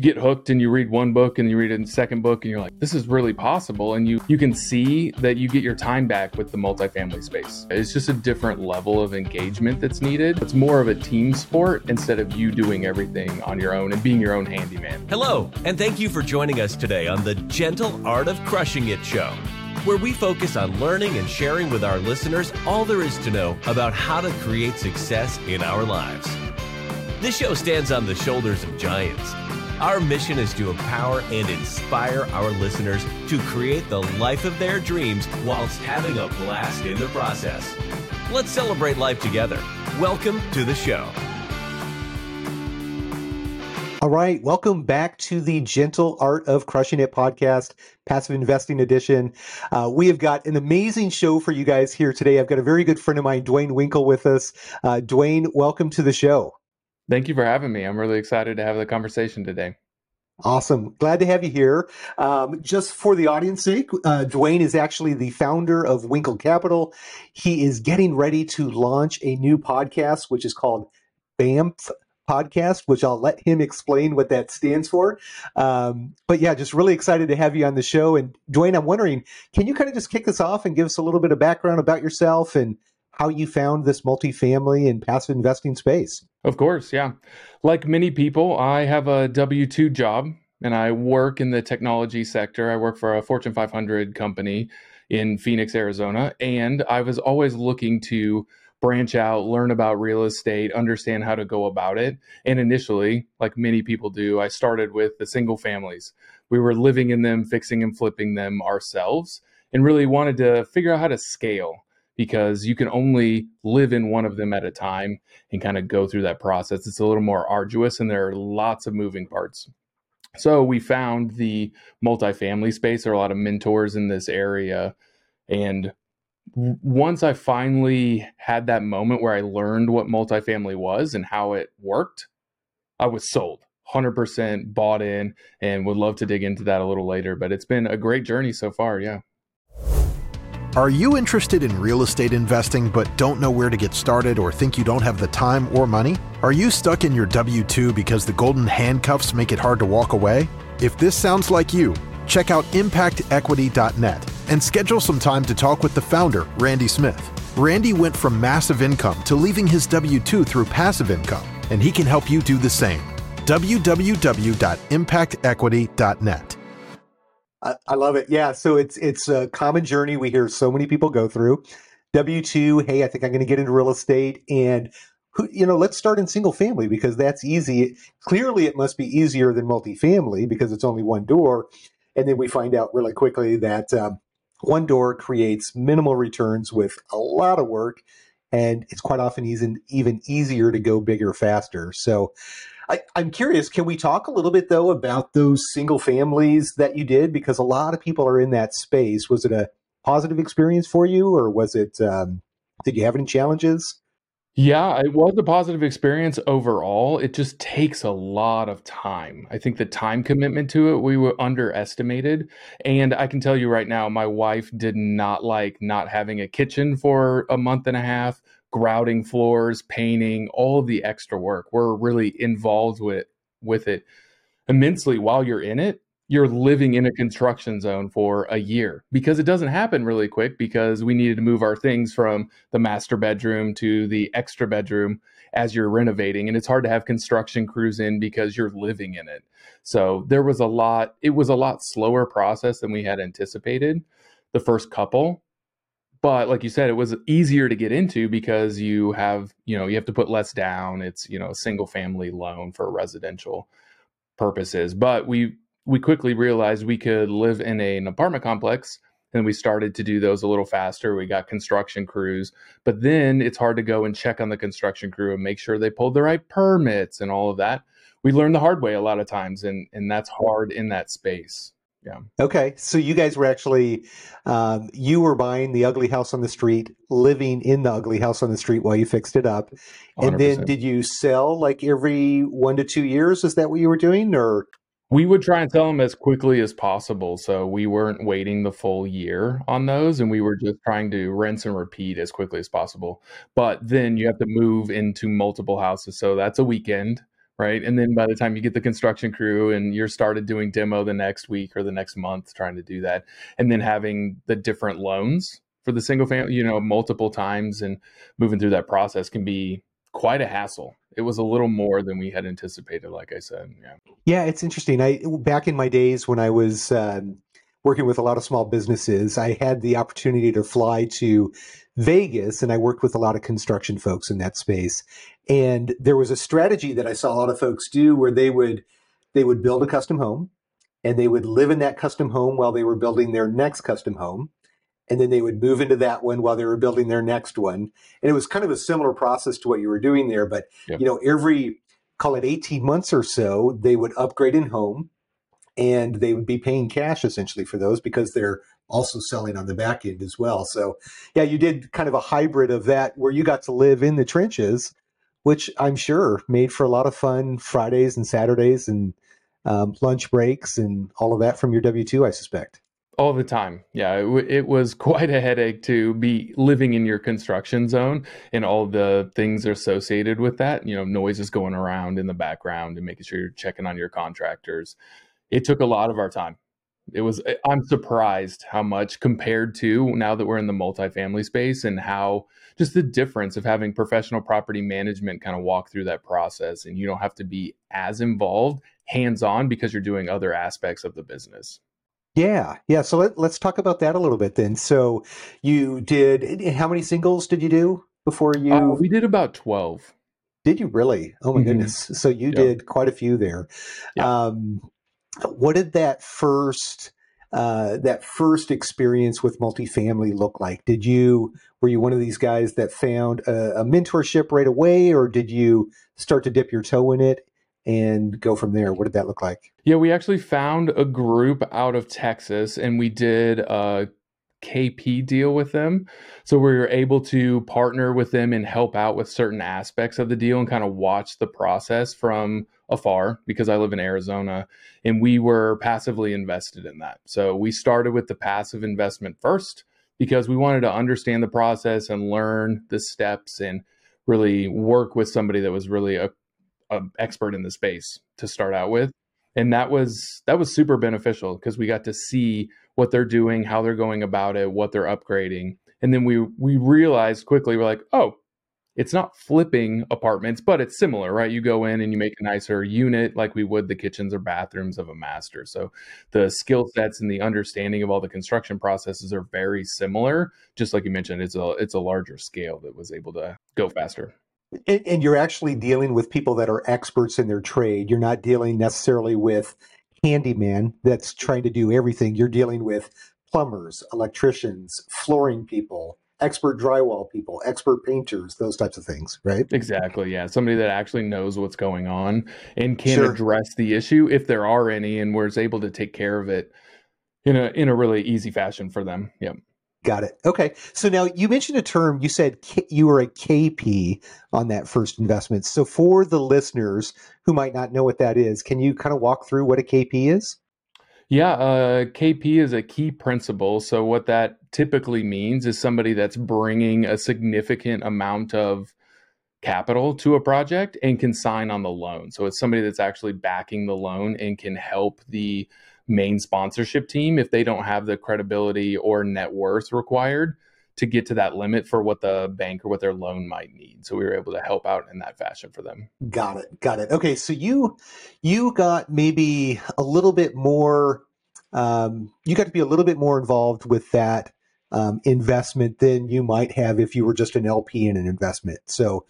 get hooked and you read one book and you read a second book and you're like, this is really possible. And you can see that you get your time back with the multifamily space. It's just a different level of engagement that's needed. It's more of a team sport instead of you doing everything on your own and being your own handyman. Hello, and thank you for joining us today on the Gentle Art of Crushing It show, where we focus on learning and sharing with our listeners all there is to know about how to create success in our lives. This show stands on the shoulders of giants. Our mission is to empower and inspire our listeners to create the life of their dreams whilst having a blast in the process. Let's celebrate life together. Welcome to the show. All right, welcome back to the Gentle Art of Crushing It podcast, Passive Investing Edition. We have got an amazing show for you guys here today. I've got a very good friend of mine, Duane Winkel, with us. Duane, welcome to the show. Thank you for having me. I'm really excited to have the conversation today. Awesome. Glad to have you here. Just for the audience's sake, Duane is actually the founder of Winkel Capital. He is getting ready to launch a new podcast, which is called BAMF Podcast, which I'll let him explain what that stands for. But yeah, just really excited to have you on the show. And Duane, I'm wondering, can you kind of just kick us off and give us a little bit of background about yourself and how you found this multifamily and passive investing space? Of course, yeah. Like many people, I have a W2 job and I work in the technology sector. I work for a Fortune 500 company in Phoenix, Arizona, and I was always looking to branch out, learn about real estate, understand how to go about it. And initially, like many people do, I started with the single families. We were living in them, fixing and flipping them ourselves, and really wanted to figure out how to scale, because you can only live in one of them at a time and kind of go through that process. It's a little more arduous and there are lots of moving parts. So we found the multifamily space. There are a lot of mentors in this area. And once I finally had that moment where I learned what multifamily was and how it worked, I was sold, 100% bought in, and would love to dig into that a little later. But it's been a great journey so far, yeah. Are you interested in real estate investing but don't know where to get started, or think you don't have the time or money? Are you stuck in your W-2 because the golden handcuffs make it hard to walk away? If this sounds like you, check out impactequity.net and schedule some time to talk with the founder, Randy Smith. Randy went from massive income to leaving his W-2 through passive income, and he can help you do the same. www.impactequity.net. I love it. Yeah. So it's a common journey we hear so many people go through. W2, hey, I think I'm going to get into real estate. And, you know, let's start in single family because that's easy. Clearly, it must be easier than multifamily because it's only one door. And then we find out really quickly that one door creates minimal returns with a lot of work. And it's quite often even easier to go bigger, faster. So I'm curious, can we talk a little bit, though, about those single families that you did? Because a lot of people are in that space. Was it a positive experience for you, or was it, did you have any challenges? Yeah, it was a positive experience overall. It just takes a lot of time. I think the time commitment to it, we were underestimated. And I can tell you right now, my wife did not like not having a kitchen for a month and a half, grouting floors, painting, all of the extra work. We're really involved with it immensely. While you're in it, you're living in a construction zone for a year because it doesn't happen really quick, because we needed to move our things from the master bedroom to the extra bedroom as you're renovating. And it's hard to have construction crews in because you're living in it. So there was it was a lot slower process than we had anticipated the first couple. But like you said, it was easier to get into because you have to put less down. It's, a single family loan for residential purposes. But we quickly realized we could live in an apartment complex, and we started to do those a little faster. We got construction crews, but then it's hard to go and check on the construction crew and make sure they pulled the right permits and all of that. We learned the hard way a lot of times, and that's hard in that space. Yeah. Okay. So you guys were actually, you were buying the ugly house on the street, living in the ugly house on the street while you fixed it up. And 100%. Then did you sell like every 1 to 2 years? Is that what you were doing, or? We would try and sell them as quickly as possible. So we weren't waiting the full year on those, and we were just trying to rinse and repeat as quickly as possible. But then you have to move into multiple houses. So that's a weekend. right? And then by the time you get the construction crew and you're started doing demo the next week or the next month trying to do that, and then having the different loans for the single family, you know, multiple times and moving through that process can be quite a hassle. It was a little more than we had anticipated, like I said. Yeah, it's interesting. Back in my days when I was working with a lot of small businesses, I had the opportunity to fly to Vegas, and I worked with a lot of construction folks in that space. And there was a strategy that I saw a lot of folks do where they would build a custom home, and they would live in that custom home while they were building their next custom home. And then they would move into that one while they were building their next one. And it was kind of a similar process to what you were doing there. But, you know, every, call it 18 months or so, they would upgrade in home, and they would be paying cash essentially for those because they're also selling on the back end as well. So, yeah, you did kind of a hybrid of that where you got to live in the trenches, which I'm sure made for a lot of fun Fridays and Saturdays and lunch breaks and all of that from your W2, I suspect. All the time. Yeah, it was quite a headache to be living in your construction zone and all the things associated with that, you know, noises going around in the background and making sure you're checking on your contractors. It took a lot of our time. I'm surprised how much compared to now that we're in the multifamily space and how just the difference of having professional property management kind of walk through that process, and you don't have to be as involved hands-on because you're doing other aspects of the business. Yeah. So let's talk about that a little bit then. So you did, how many singles did you do before you? We did about 12. Did you really? Oh my goodness. So you did quite a few there. Yeah. What did that first experience with multifamily look like? Were you one of these guys that found a mentorship right away, or did you start to dip your toe in it and go from there? What did that look like? Yeah, we actually found a group out of Texas, and we did a KP deal with them. So we were able to partner with them and help out with certain aspects of the deal and kind of watch the process from afar, because I live in Arizona, and we were passively invested in that. So we started with the passive investment first because we wanted to understand the process and learn the steps and really work with somebody that was really a expert in the space to start out with. And that was super beneficial because we got to see what they're doing, how they're going about it, what they're upgrading. And then we realized quickly, we're like, oh, it's not flipping apartments, but it's similar, right? You go in and you make a nicer unit like we would the kitchens or bathrooms of a master. So the skill sets and the understanding of all the construction processes are very similar. Just like you mentioned, it's a larger scale that was able to go faster. And you're actually dealing with people that are experts in their trade. You're not dealing necessarily with handyman that's trying to do everything. You're dealing with plumbers, electricians, flooring people, expert drywall people, expert painters, those types of things, right? Exactly, yeah. Somebody that actually knows what's going on and can address the issue if there are any, and was able to take care of it in a really easy fashion for them. Yep. Got it. Okay. So now you mentioned a term. You said you were a KP on that first investment. So for the listeners who might not know what that is, can you kind of walk through what a KP is? Yeah. KP is a key principle. So what that typically means is somebody that's bringing a significant amount of capital to a project and can sign on the loan. So it's somebody that's actually backing the loan and can help the main sponsorship team if they don't have the credibility or net worth required to get to that limit for what the bank or what their loan might need. So we were able to help out in that fashion for them. Got it. Okay. So you got maybe a little bit more, you got to be a little bit more involved with that investment than you might have if you were just an LP in an investment. So,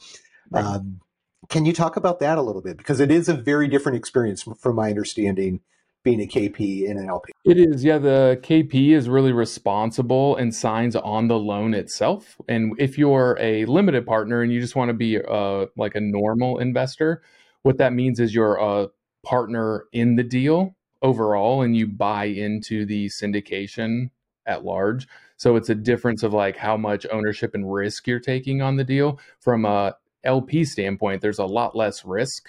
can you talk about that a little bit? Because it is a very different experience from my understanding, being a KP and an LP. It is, yeah. The KP is really responsible and signs on the loan itself. And if you're a limited partner and you just want to be like a normal investor, what that means is you're a partner in the deal overall, and you buy into the syndication at large. So it's a difference of like how much ownership and risk you're taking on the deal. From a LP standpoint, there's a lot less risk,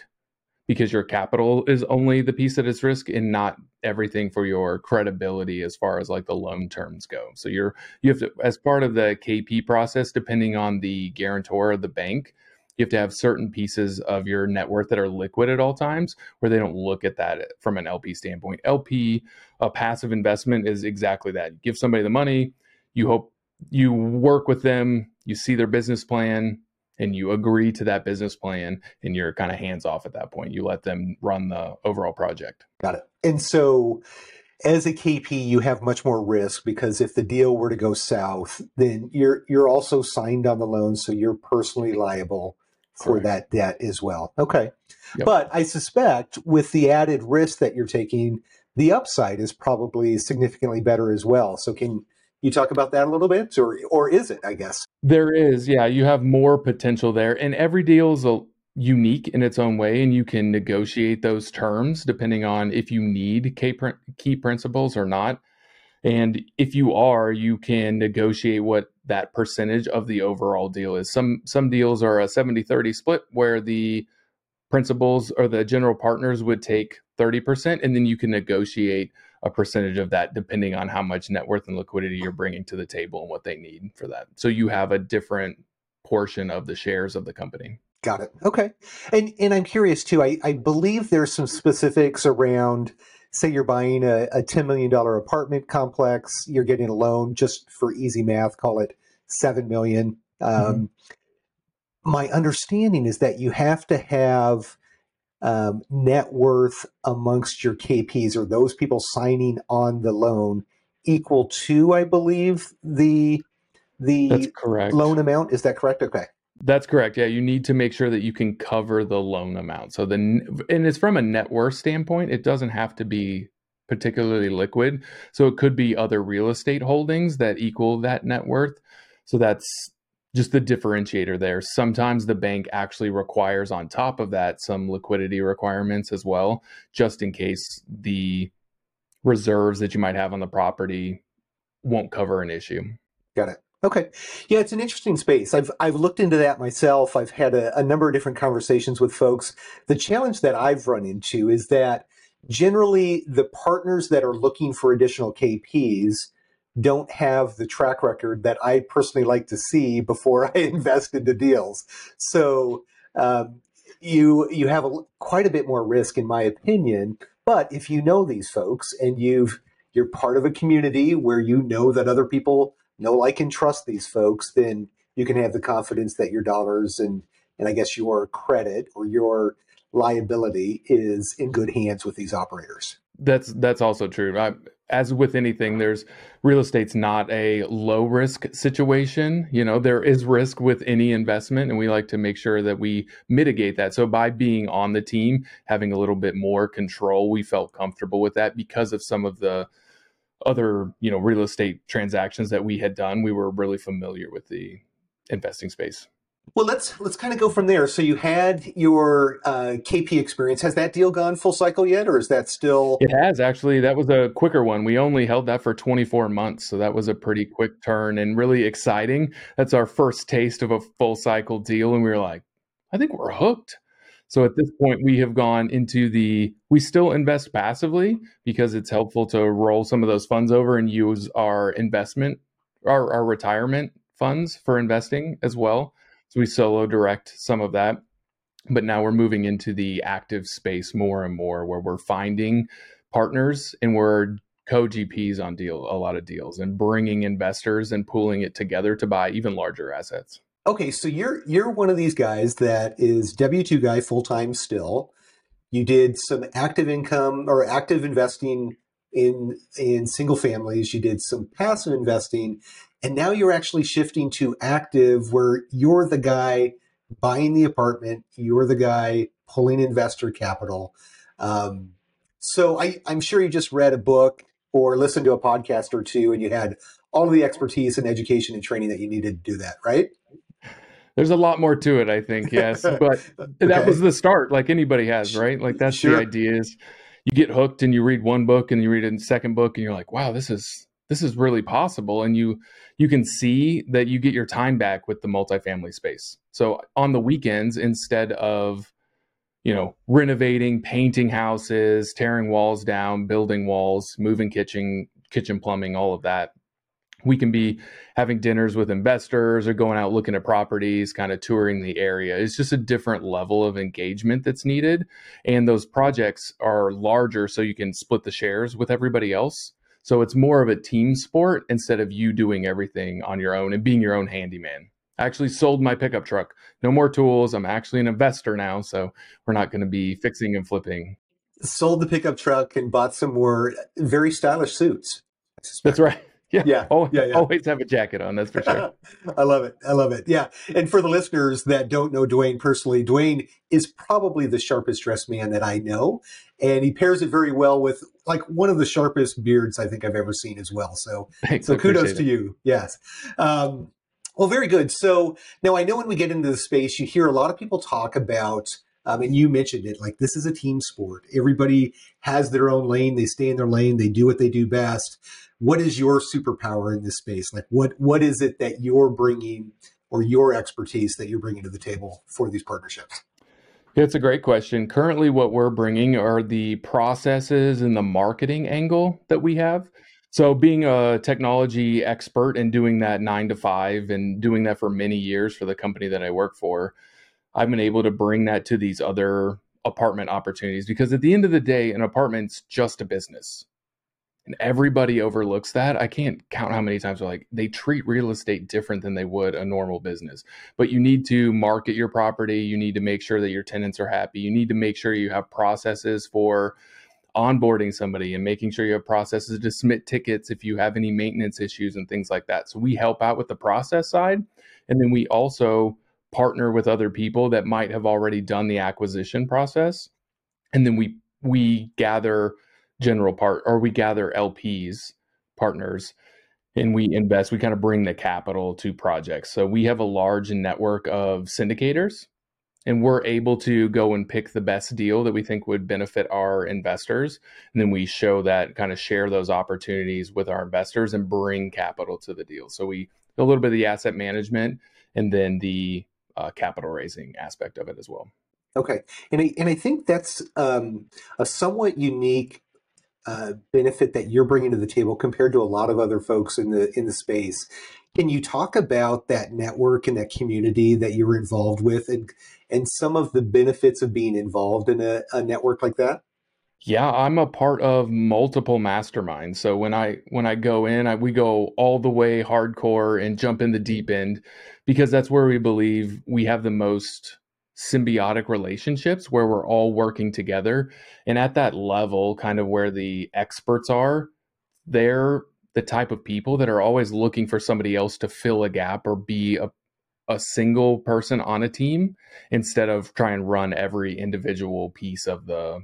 because your capital is only the piece that is risk and not everything for your credibility as far as like the loan terms go. So you have to, as part of the KP process, depending on the guarantor of the bank, you have to have certain pieces of your net worth that are liquid at all times, where they don't look at that from an LP standpoint. LP, a passive investment, is exactly that. You give somebody the money, you hope, you work with them, you see their business plan, and you agree to that business plan, and you're kind of hands off at that point. You let them run the overall project. Got it. And so as a KP, you have much more risk, because if the deal were to go south, then you're also signed on the loan, so you're personally liable for that debt as well. Okay. Yep. But I suspect with the added risk that you're taking, the upside is probably significantly better as well. So can you talk about that a little bit, or is it, I guess? There is, yeah. You have more potential there. And every deal is unique in its own way, and you can negotiate those terms depending on if you need key principles or not. And if you are, you can negotiate what that percentage of the overall deal is. Some deals are a 70-30 split, where the principals or the general partners would take 30%, and then you can negotiate a percentage of that depending on how much net worth and liquidity you're bringing to the table and what they need for that. So you have a different portion of the shares of the company. Got it. Okay. And I'm curious too, I believe there's some specifics around, say you're buying a $10 million apartment complex, you're getting a loan, just for easy math, call it $7 million. My understanding is that you have to have net worth amongst your KPs, or those people signing on the loan, equal to, I believe, the loan amount. Is that correct? Okay. That's correct. Yeah, you need to make sure that you can cover the loan amount. So and it's from a net worth standpoint. It doesn't have to be particularly liquid. So it could be other real estate holdings that equal that net worth. So that's just the differentiator there. Sometimes the bank actually requires on top of that some liquidity requirements as well, just in case the reserves that you might have on the property won't cover an issue. Got it. Okay. Yeah, it's an interesting space. I've looked into that myself. I've had a number of different conversations with folks. The challenge that I've run into is that generally the partners that are looking for additional KPs don't have the track record that I personally like to see before I invest into deals. So you have quite a bit more risk, in my opinion. But if you know these folks and you're part of a community where you know that other people know, like, and trust these folks, then you can have the confidence that your dollars and I guess your credit or your liability is in good hands with these operators. That's also true. As with anything, there's real estate's not a low risk situation. You know, there is risk with any investment, and we like to make sure that we mitigate that. So by being on the team, having a little bit more control, we felt comfortable with that because of some of the other, you know, real estate transactions that we had done. We were really familiar with the investing space. Well, let's kind of go from there. So you had your KP experience. Has that deal gone full cycle yet, or is that still? It has, actually. That was a quicker one. We only held that for 24 months. So that was a pretty quick turn and really exciting. That's our first taste of a full cycle deal. And we were like, I think we're hooked. So at this point, we have gone into we still invest passively because it's helpful to roll some of those funds over and use our investment, our retirement funds for investing as well. So we solo direct some of that, but now we're moving into the active space more and more, where we're finding partners and we're co-GPs on a lot of deals, and bringing investors and pooling it together to buy even larger assets. Okay, so you're one of these guys that is W2 guy full-time still. You did some active income or active investing in single families. You did some passive investing, and now you're actually shifting to active, where you're the guy buying the apartment. You're the guy pulling investor capital. So I'm sure you just read a book or listened to a podcast or two, and you had all of the expertise and education and training that you needed to do that, right? There's a lot more to it, I think, yes. But that was the start, like anybody has, right? Like that's the idea is you get hooked and you read one book and you read a second book and you're like, wow, this is really possible. And you can see that you get your time back with the multifamily space. So on the weekends, instead of, you know, renovating, painting houses, tearing walls down, building walls, moving kitchen plumbing, all of that, We can be having dinners with investors or going out looking at properties, kind of touring the area. It's just a different level of engagement that's needed. And those projects are larger, so you can split the shares with everybody else. So it's more of a team sport instead of you doing everything on your own and being your own handyman. I actually sold my pickup truck. No more tools. I'm actually an investor now, so we're not going to be fixing and flipping. Sold the pickup truck and bought some more very stylish suits. That's right. Yeah. Yeah. Always have a jacket on, that's for sure. I love it. I love it. Yeah. And for the listeners that don't know Duane personally, Duane is probably the sharpest dressed man that I know. And he pairs it very well with like one of the sharpest beards I think I've ever seen as well. So, kudos to you. Yes. Well, very good. So now I know when we get into the space, you hear a lot of people talk about and you mentioned it, like this is a team sport. Everybody has their own lane. They stay in their lane. They do what they do best. What is your superpower in this space? Like what is it that you're bringing or your expertise that you're bringing to the table for these partnerships? Yeah, it's a great question. Currently, what we're bringing are the processes and the marketing angle that we have. So being a technology expert and doing that 9 to 5 and doing that for many years for the company that I work for, I've been able to bring that to these other apartment opportunities, because at the end of the day, an apartment's just a business and everybody overlooks that. I can't count how many times we're like, they treat real estate different than they would a normal business, but you need to market your property. You need to make sure that your tenants are happy. You need to make sure you have processes for onboarding somebody and making sure you have processes to submit tickets if you have any maintenance issues and things like that. So we help out with the process side. And then we also partner with other people that might have already done the acquisition process. And then we gather LPs, partners, and we invest, we kind of bring the capital to projects. So we have a large network of syndicators, and we're able to go and pick the best deal that we think would benefit our investors. And then we show that, kind of share those opportunities with our investors and bring capital to the deal. So we do a little bit of the asset management and then the capital raising aspect of it as well. Okay. And I think that's a somewhat unique benefit that you're bringing to the table compared to a lot of other folks in the space. Can you talk about that network and that community that you're involved with and some of the benefits of being involved in a network like that? Yeah, I'm a part of multiple masterminds. So when I go in, we go all the way hardcore and jump in the deep end, because that's where we believe we have the most symbiotic relationships, where we're all working together. And at that level, kind of where the experts are, they're the type of people that are always looking for somebody else to fill a gap or be a single person on a team, instead of try and run every individual piece of the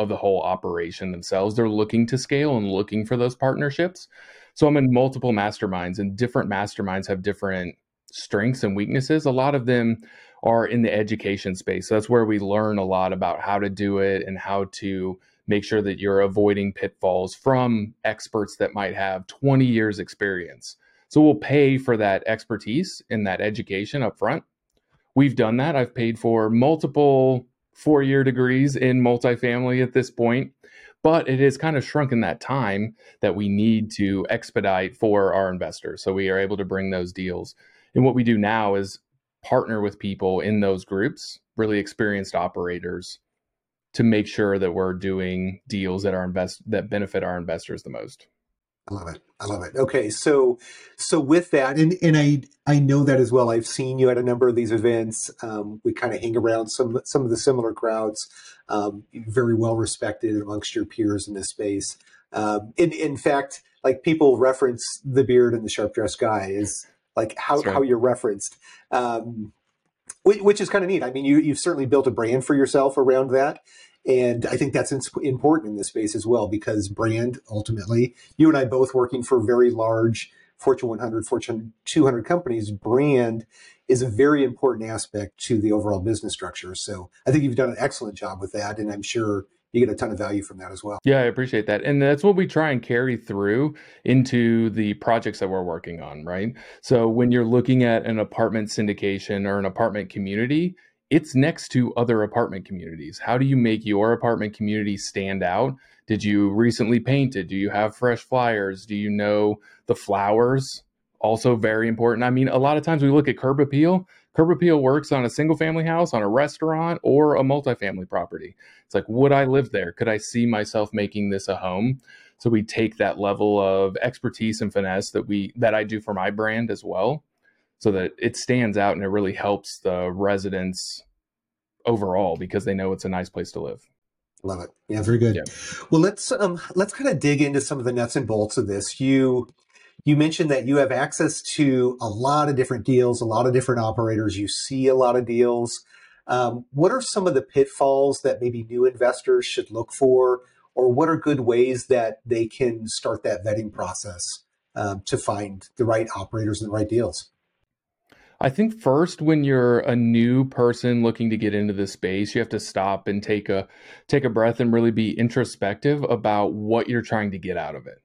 whole operation themselves. They're looking to scale and looking for those partnerships. So I'm in multiple masterminds, and different masterminds have different strengths and weaknesses. A lot of them are in the education space. So that's where we learn a lot about how to do it and how to make sure that you're avoiding pitfalls from experts that might have 20 years experience. So we'll pay for that expertise and that education up front. We've done that. I've paid for multiple four-year degrees in multifamily at this point, but it has kind of shrunken that time that we need to expedite for our investors. So we are able to bring those deals. And what we do now is partner with people in those groups, really experienced operators, to make sure that we're doing deals that benefit our investors the most. I love it. I love it. Okay. So with that, and I know that as well, I've seen you at a number of these events. We kind of hang around some of the similar crowds, very well respected amongst your peers in this space. In fact, like people reference the beard and the sharp dressed guy is like how you're referenced, which is kind of neat. I mean, you've certainly built a brand for yourself around that. And I think that's important in this space as well, because brand, ultimately, you and I both working for very large Fortune 100, Fortune 200 companies, brand is a very important aspect to the overall business structure. So I think you've done an excellent job with that. And I'm sure you get a ton of value from that as well. Yeah, I appreciate that. And that's what we try and carry through into the projects that we're working on, right? So when you're looking at an apartment syndication or an apartment community, it's next to other apartment communities. How do you make your apartment community stand out? Did you recently paint it? Do you have fresh flyers? Do you know the flowers? Also very important. I mean, a lot of times we look at curb appeal. Curb appeal works on a single family house, on a restaurant, or a multifamily property. It's like, would I live there? Could I see myself making this a home? So we take that level of expertise and finesse that I do for my brand as well, so that it stands out and it really helps the residents overall because they know it's a nice place to live. Love it. Yeah, very good. Yeah. Well, let's kind of dig into some of the nuts and bolts of this. You mentioned that you have access to a lot of different deals, a lot of different operators. You see a lot of deals. What are some of the pitfalls that maybe new investors should look for, or what are good ways that they can start that vetting process to find the right operators and the right deals? I think first, when you're a new person looking to get into this space, you have to stop and take a breath and really be introspective about what you're trying to get out of it.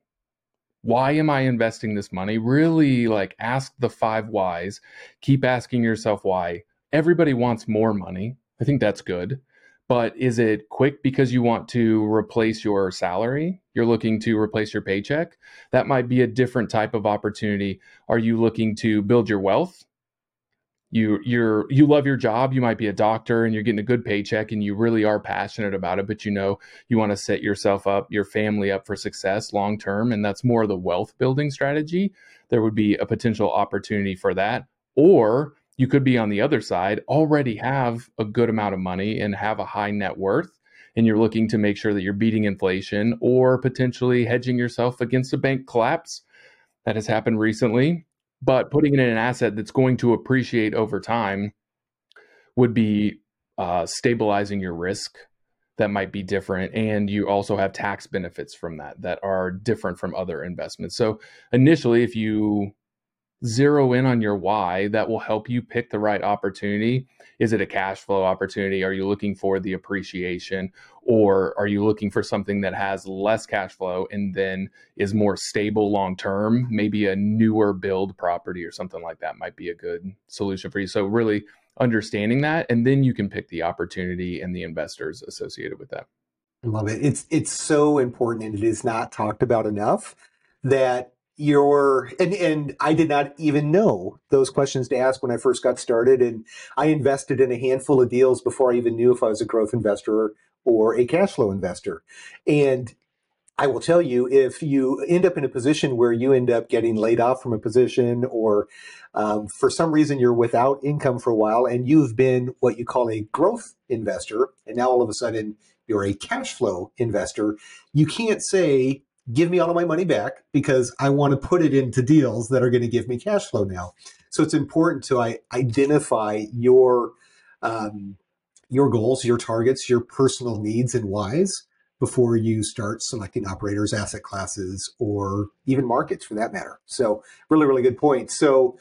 Why am I investing this money? Really, like, ask the 5 whys. Keep asking yourself why. Everybody wants more money. I think that's good. But is it quick because you want to replace your salary? You're looking to replace your paycheck? That might be a different type of opportunity. Are you looking to build your wealth? You love your job. You might be a doctor and you're getting a good paycheck and you really are passionate about it, but you know you want to set yourself up, your family up for success long term, and that's more of the wealth building strategy. There would be a potential opportunity for that. Or you could be on the other side, already have a good amount of money and have a high net worth, and you're looking to make sure that you're beating inflation or potentially hedging yourself against a bank collapse. That has happened recently. But putting it in an asset that's going to appreciate over time would be stabilizing your risk. That might be different. And you also have tax benefits from that are different from other investments. So initially, if you zero in on your why, that will help you pick the right opportunity. Is it a cash flow opportunity? Are you looking for the appreciation? Or are you looking for something that has less cash flow and then is more stable long term? Maybe a newer build property or something like that might be a good solution for you. So really understanding that, and then you can pick the opportunity and the investors associated with that. I love it. It's so important, and it is not talked about enough that and I did not even know those questions to ask when I first got started. And I invested in a handful of deals before I even knew if I was a growth investor or a cash flow investor. And I will tell you, if you end up in a position where you end up getting laid off from a position, or for some reason you're without income for a while, and you've been what you call a growth investor, and now all of a sudden you're a cash flow investor, you can't say, give me all of my money back, because I want to put it into deals that are going to give me cash flow now. So it's important to identify your goals, your targets, your personal needs and whys before you start selecting operators, asset classes, or even markets for that matter. So really, really good point. So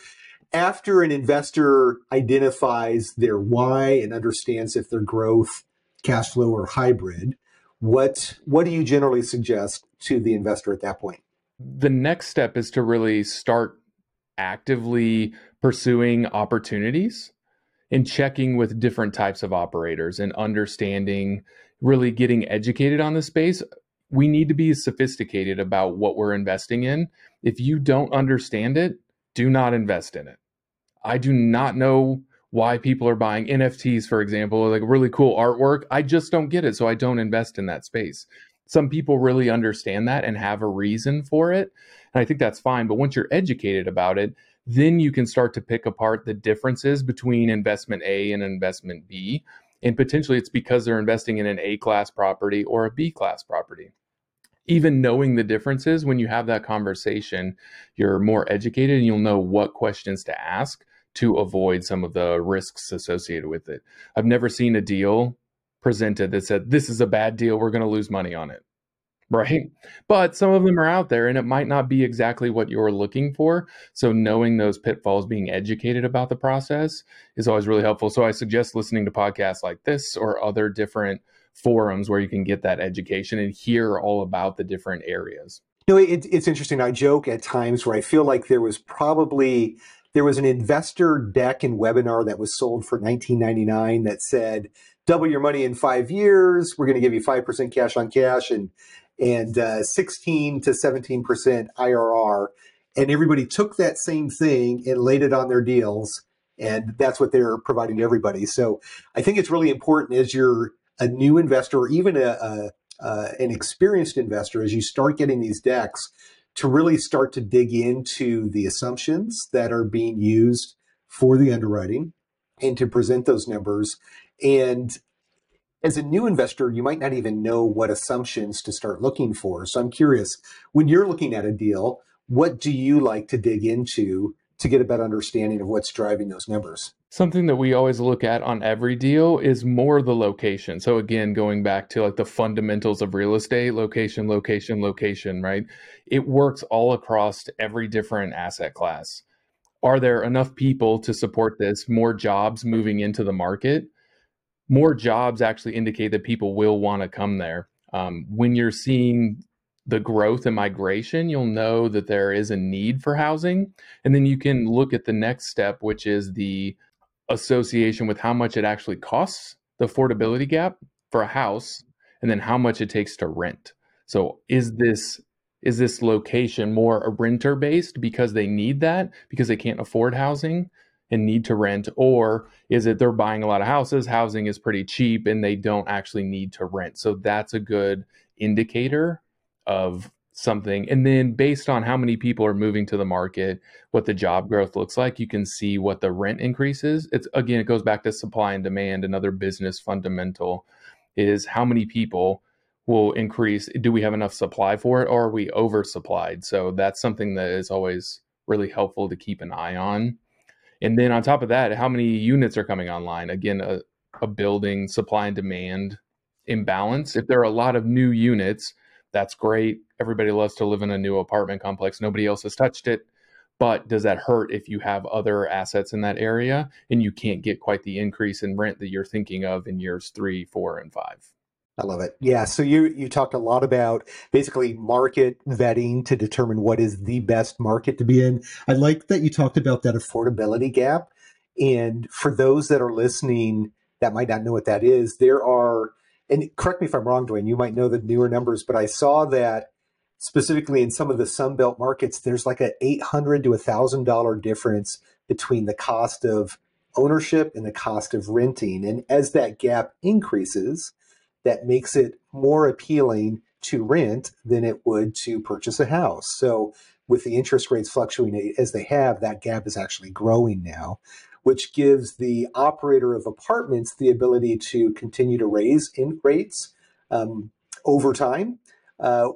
after an investor identifies their why and understands if they're growth, cash flow, or hybrid, what do you generally suggest to the investor at that point? The next step is to really start actively pursuing opportunities and checking with different types of operators and understanding, really getting educated on the space. We need to be sophisticated about what we're investing in. If you don't understand it, do not invest in it. I do not know why people are buying NFTs, for example, like really cool artwork. I just don't get it, so I don't invest in that space. Some people really understand that and have a reason for it, and I think that's fine. But once you're educated about it, then you can start to pick apart the differences between investment A and investment B, and potentially it's because they're investing in an A-class property or a B-class property. Even knowing the differences, when you have that conversation, you're more educated and you'll know what questions to ask to avoid some of the risks associated with it. I've never seen a deal presented that said, this is a bad deal, we're gonna lose money on it, right? But some of them are out there and it might not be exactly what you're looking for. So knowing those pitfalls, being educated about the process is always really helpful. So I suggest listening to podcasts like this or other different forums where you can get that education and hear all about the different areas. You know, it's interesting. I joke at times where I feel like there was an investor deck and webinar that was sold for $19.99 that said, double your money in 5 years. We're going to give you 5% cash on cash and and 16 to 17% IRR. And everybody took that same thing and laid it on their deals. And that's what they're providing to everybody. So I think it's really important as you're a new investor or even an experienced investor, as you start getting these decks, to really start to dig into the assumptions that are being used for the underwriting and to present those numbers. And as a new investor, you might not even know what assumptions to start looking for. So I'm curious, when you're looking at a deal, what do you like to dig into to get a better understanding of what's driving those numbers? Something that we always look at on every deal is more the location. So again, going back to like the fundamentals of real estate, location, location, location, right? It works all across every different asset class. Are there enough people to support this? More jobs moving into the market? More jobs actually indicate that people will want to come there. When you're seeing the growth and migration, you'll know that there is a need for housing. And then you can look at the next step, which is the association with how much it actually costs, the affordability gap for a house, and then how much it takes to rent. So is this location more a renter based because they need that, because they can't afford housing and need to rent? Or is it they're buying a lot of houses, housing is pretty cheap, and they don't actually need to rent? So that's a good indicator of something. And then based on how many people are moving to the market, what the job growth looks like, you can see what the rent increase is. It's again, it goes back to supply and demand. Another business fundamental is how many people will increase. Do we have enough supply for it, or are we oversupplied? So that's something that is always really helpful to keep an eye on. And then on top of that, how many units are coming online? Again, a building supply and demand imbalance. If there are a lot of new units, that's great. Everybody loves to live in a new apartment complex. Nobody else has touched it. But does that hurt if you have other assets in that area and you can't get quite the increase in rent that you're thinking of in years 3, 4, and 5? I love it. Yeah. So you talked a lot about basically market vetting to determine what is the best market to be in. I like that you talked about that affordability gap. And for those that are listening that might not know what that is, there are, and correct me if I'm wrong, Duane, you might know the newer numbers, but I saw that specifically in some of the Sunbelt markets, there's like a $800 to $1,000 difference between the cost of ownership and the cost of renting. And as that gap increases, that makes it more appealing to rent than it would to purchase a house. So with the interest rates fluctuating as they have, that gap is actually growing now, which gives the operator of apartments the ability to continue to raise in rates over time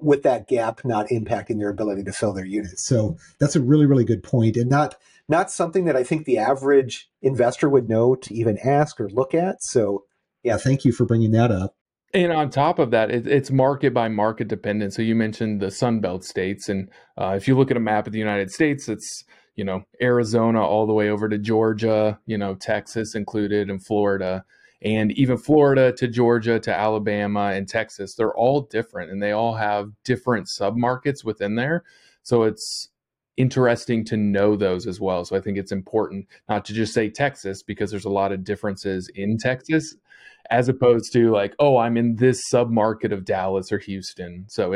with that gap not impacting their ability to fill their units. So that's a really, really good point, and not something that I think the average investor would know to even ask or look at. So yeah, thank you for bringing that up. And on top of that, it's market by market dependent. So you mentioned the Sunbelt states. And if you look at a map of the United States, it's, you know, Arizona all the way over to Georgia, you know, Texas included, and Florida. And even Florida to Georgia to Alabama and Texas, they're all different and they all have different submarkets within there. So it's interesting to know those as well. So I think it's important not to just say Texas, because there's a lot of differences in Texas, as opposed to like, oh, I'm in this submarket of Dallas or Houston. So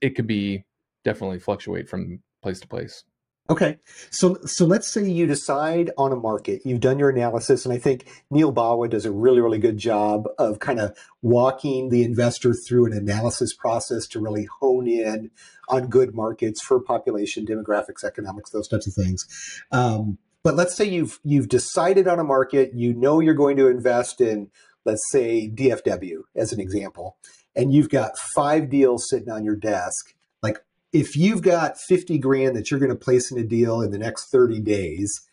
it could be definitely fluctuate from place to place. Okay. So let's say you decide on a market, you've done your analysis, and I think Neil Bawa does a really, really good job of kind of walking the investor through an analysis process to really hone in on good markets for population, demographics, economics, those types of things. But let's say you've decided on a market, you know you're going to invest in, let's say DFW as an example, and you've got 5 deals sitting on your desk. Like, if you've got $50,000 that you're going to place in a deal in the next 30 days,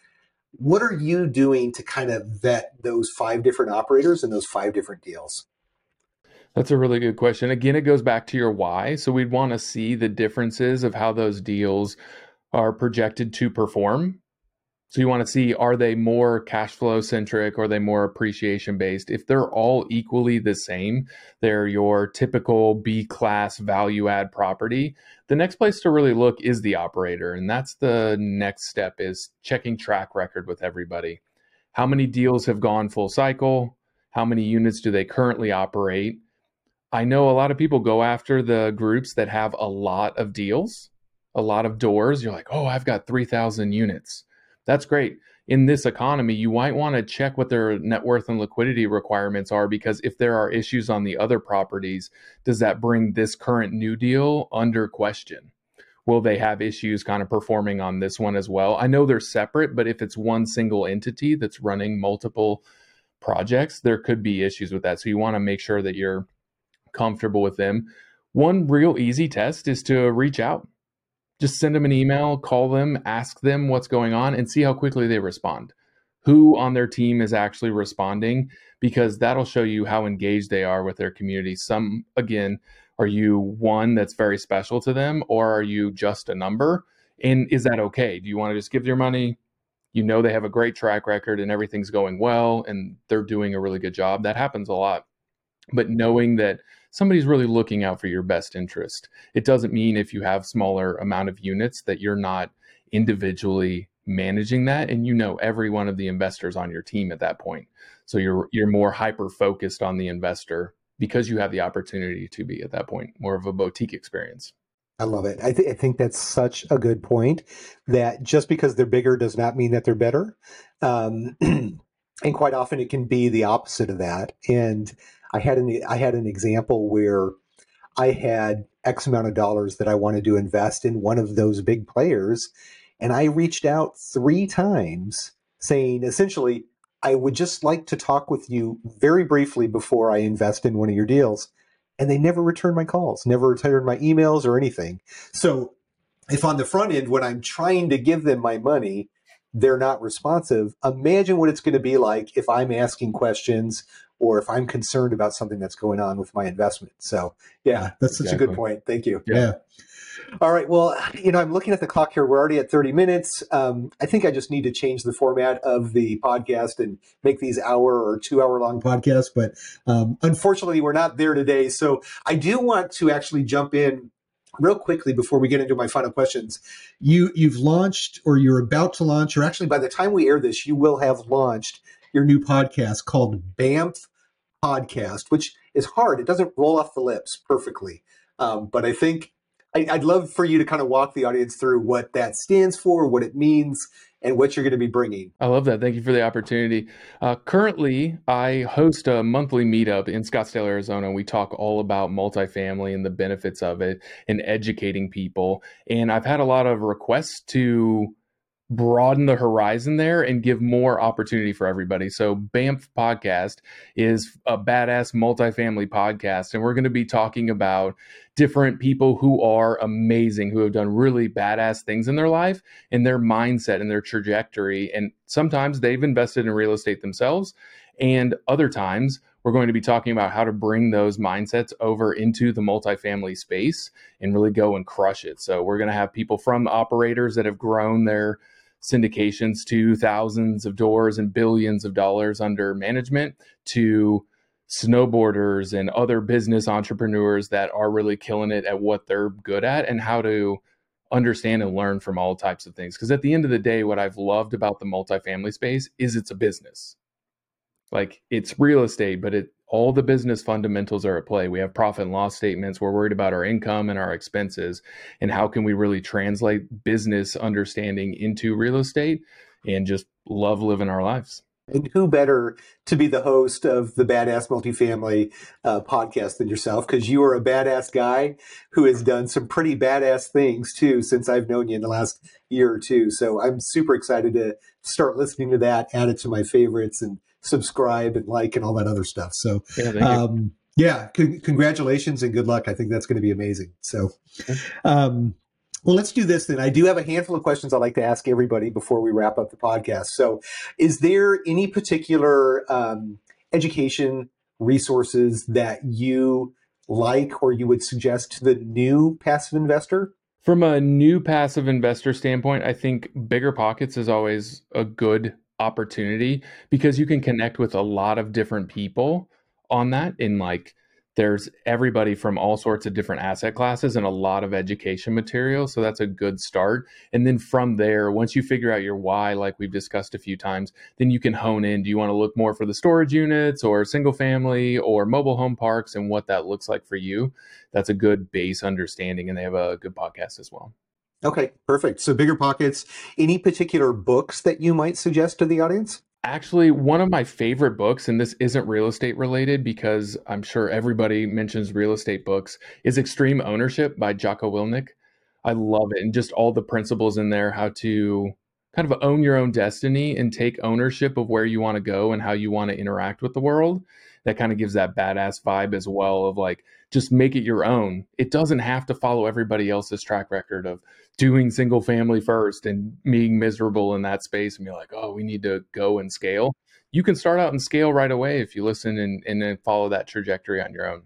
what are you doing to kind of vet those 5 different operators and those 5 different deals? That's a really good question. Again, it goes back to your why. So we'd want to see the differences of how those deals are projected to perform. So you want to see, are they more cash flow centric? Are they more appreciation based? If they're all equally the same, they're your typical B-class value add property. The next place to really look is the operator. And that's the next step, is checking track record with everybody. How many deals have gone full cycle? How many units do they currently operate? I know a lot of people go after the groups that have a lot of deals, a lot of doors. You're like, oh, I've got 3,000 units. That's great. In this economy, you might want to check what their net worth and liquidity requirements are, because if there are issues on the other properties, does that bring this current new deal under question? Will they have issues kind of performing on this one as well? I know they're separate, but if it's one single entity that's running multiple projects, there could be issues with that. So you want to make sure that you're comfortable with them. One real easy test is to reach out. Just send them an email, call them, ask them what's going on, and see how quickly they respond. Who on their team is actually responding, because that'll show you how engaged they are with their community. Some, again, are you one that's very special to them, or are you just a number? And is that okay? Do you want to just give your money? You know, they have a great track record and everything's going well and they're doing a really good job. That happens a lot. But knowing that somebody's really looking out for your best interest. It doesn't mean if you have smaller amount of units that you're not individually managing that, and you know every one of the investors on your team at that point. So you're more hyper-focused on the investor because you have the opportunity to be at that point, more of a boutique experience. I love it. I think that's such a good point, that just because they're bigger does not mean that they're better. And quite often it can be the opposite of that. And I had an example where I had X amount of dollars that I wanted to invest in one of those big players. And I reached out 3 times saying, essentially, I would just like to talk with you very briefly before I invest in one of your deals. And they never returned my calls, never returned my emails or anything. So if on the front end, when I'm trying to give them my money, they're not responsive, imagine what it's going to be like if I'm asking questions or if I'm concerned about something that's going on with my investment. So yeah, that's such a good point. Thank you. Yeah. All right. Well, you know, I'm looking at the clock here. We're already at 30 minutes. I think I just need to change the format of the podcast and make these hour or 2 hour long podcasts. But unfortunately, we're not there today. So I do want to actually jump in real quickly before we get into my final questions. You've launched, or you're about to launch, or actually by the time we air this, you will have launched your new podcast called BAMF Podcast, which is hard. It doesn't roll off the lips perfectly. But I think I'd love for you to kind of walk the audience through what that stands for, what it means, and what you're going to be bringing. I love that. Thank you for the opportunity. Currently, I host a monthly meetup in Scottsdale, Arizona. We talk all about multifamily and the benefits of it and educating people. And I've had a lot of requests to broaden the horizon there and give more opportunity for everybody. So BAMF Podcast is a badass multifamily podcast. And we're going to be talking about different people who are amazing, who have done really badass things in their life and their mindset and their trajectory. And sometimes they've invested in real estate themselves. And other times we're going to be talking about how to bring those mindsets over into the multifamily space and really go and crush it. So we're going to have people from operators that have grown their syndications to thousands of doors and billions of dollars under management, to snowboarders and other business entrepreneurs that are really killing it at what they're good at, and how to understand and learn from all types of things. Because at the end of the day, what I've loved about the multifamily space is it's a business. Like, it's real estate, but all the business fundamentals are at play. We have profit and loss statements. We're worried about our income and our expenses, and how can we really translate business understanding into real estate and just love living our lives. And who better to be the host of the Badass Multifamily podcast than yourself? Because you are a badass guy who has done some pretty badass things too since I've known you in the last year or two. So I'm super excited to start listening to that, add it to my favorites, and subscribe and like and all that other stuff. So congratulations and good luck. I think that's going to be amazing. So well, let's do this then. I do have a handful of questions I like to ask everybody before we wrap up the podcast. So is there any particular education resources that you like, or you would suggest to the new passive investor? From a new passive investor standpoint, I think Bigger Pockets is always a good opportunity, because you can connect with a lot of different people on that in like There's everybody from all sorts of different asset classes and a lot of education material. So that's a good start. And then from there, once you figure out your why, like we've discussed a few times, then you can hone in. Do you want to look more for the storage units or single family or mobile home parks and what that looks like for you? That's a good base understanding. And they have a good podcast as well. Okay, perfect. So Bigger Pockets, any particular books that you might suggest to the audience? Actually, one of my favorite books, and this isn't real estate related because I'm sure everybody mentions real estate books, is Extreme Ownership by Jocko Willink. I love it. And just all the principles in there, how to kind of own your own destiny and take ownership of where you want to go and how you want to interact with the world. That kind of gives that badass vibe as well of like, just make it your own. It doesn't have to follow everybody else's track record of doing single family first and being miserable in that space and be like, oh, we need to go and scale. You can start out and scale right away if you listen and then follow that trajectory on your own.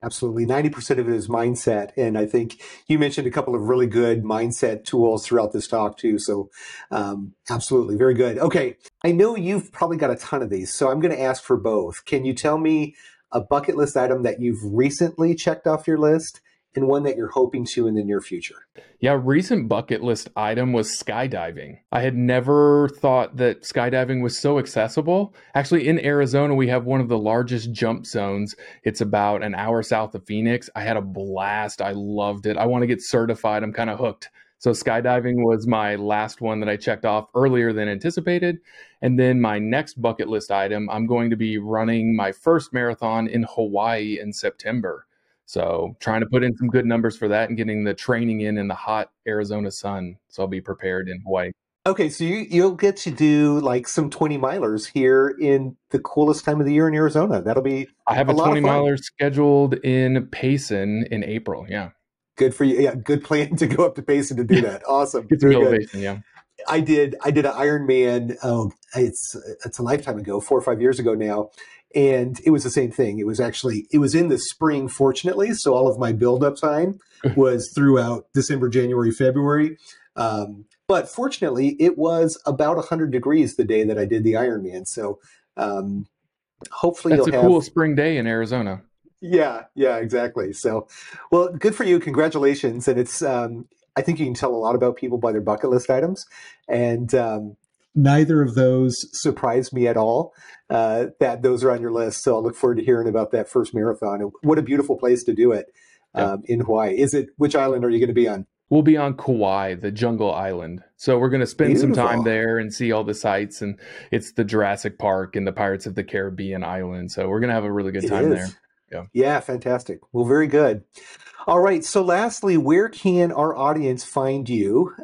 Absolutely. 90% of it is mindset. And I think you mentioned a couple of really good mindset tools throughout this talk too. So absolutely. Very good. Okay. I know you've probably got a ton of these, so I'm going to ask for both. Can you tell me a bucket list item that you've recently checked off your list and one that you're hoping to in the near future? Yeah. Recent bucket list item was skydiving. I had never thought that skydiving was so accessible. Actually, in Arizona, we have one of the largest jump zones. It's about an hour south of Phoenix. I had a blast. I loved it. I want to get certified. I'm kind of hooked. So skydiving was my last one that I checked off earlier than anticipated. And then my next bucket list item, I'm going to be running my first marathon in Hawaii in September. So trying to put in some good numbers for that and getting the training in the hot Arizona sun. So I'll be prepared in Hawaii. Okay, so you'll get to do like some 20-milers here in the coolest time of the year in Arizona. That'll be I have a 20-miler scheduled in Payson in April. Yeah. Good for you. Yeah, good plan to go up to Basin to do that. Awesome. It's really good. Basin, yeah. I did an Ironman. Oh, it's a lifetime ago, 4 or 5 years ago now. And it was the same thing. It was in the spring, fortunately. So all of my build-up time was throughout December, January, February. But fortunately, it was about 100 degrees the day that I did the Ironman. So hopefully that's a cool spring day in Arizona. Yeah, exactly. So, well, good for you. Congratulations. And it's, I think you can tell a lot about people by their bucket list items. And neither of those surprised me at all that those are on your list. So I'll look forward to hearing about that first marathon. And what a beautiful place to do it in Hawaii. Which island are you going to be on? We'll be on Kauai, the jungle island. So we're going to spend some time there and see all the sights. And it's the Jurassic Park and the Pirates of the Caribbean island. So we're going to have a really good time there. Yeah, fantastic. Well, very good. All right. So lastly, where can our audience find you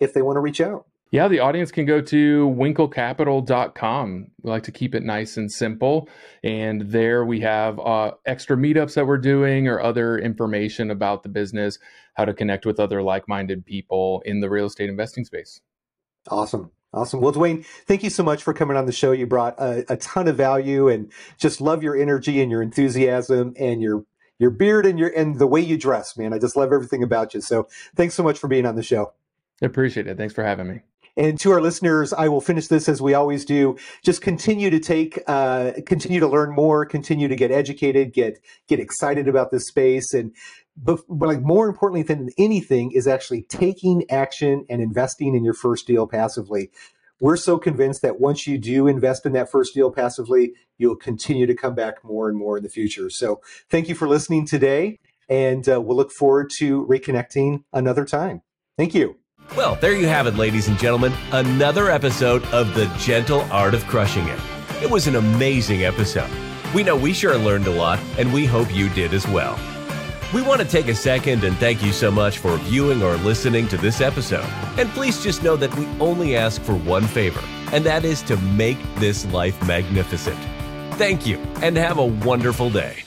if they want to reach out? Yeah, the audience can go to winkelcapital.com. We like to keep it nice and simple. And there we have extra meetups that we're doing or other information about the business, how to connect with other like-minded people in the real estate investing space. Awesome. Well, Duane, thank you so much for coming on the show. You brought a ton of value, and just love your energy and your enthusiasm and your beard and the way you dress, man. I just love everything about you. So thanks so much for being on the show. I appreciate it. Thanks for having me. And to our listeners, I will finish this as we always do. Just continue to learn more, continue to get educated, get excited about this space. But like more importantly than anything is actually taking action and investing in your first deal passively. We're so convinced that once you do invest in that first deal passively, you'll continue to come back more and more in the future. So thank you for listening today, and we'll look forward to reconnecting another time. Thank you. Well, there you have it, ladies and gentlemen, another episode of The Gentle Art of Crushing It. It was an amazing episode. We know we sure learned a lot, and we hope you did as well. We want to take a second and thank you so much for viewing or listening to this episode. And please just know that we only ask for one favor, and that is to make this life magnificent. Thank you, and have a wonderful day.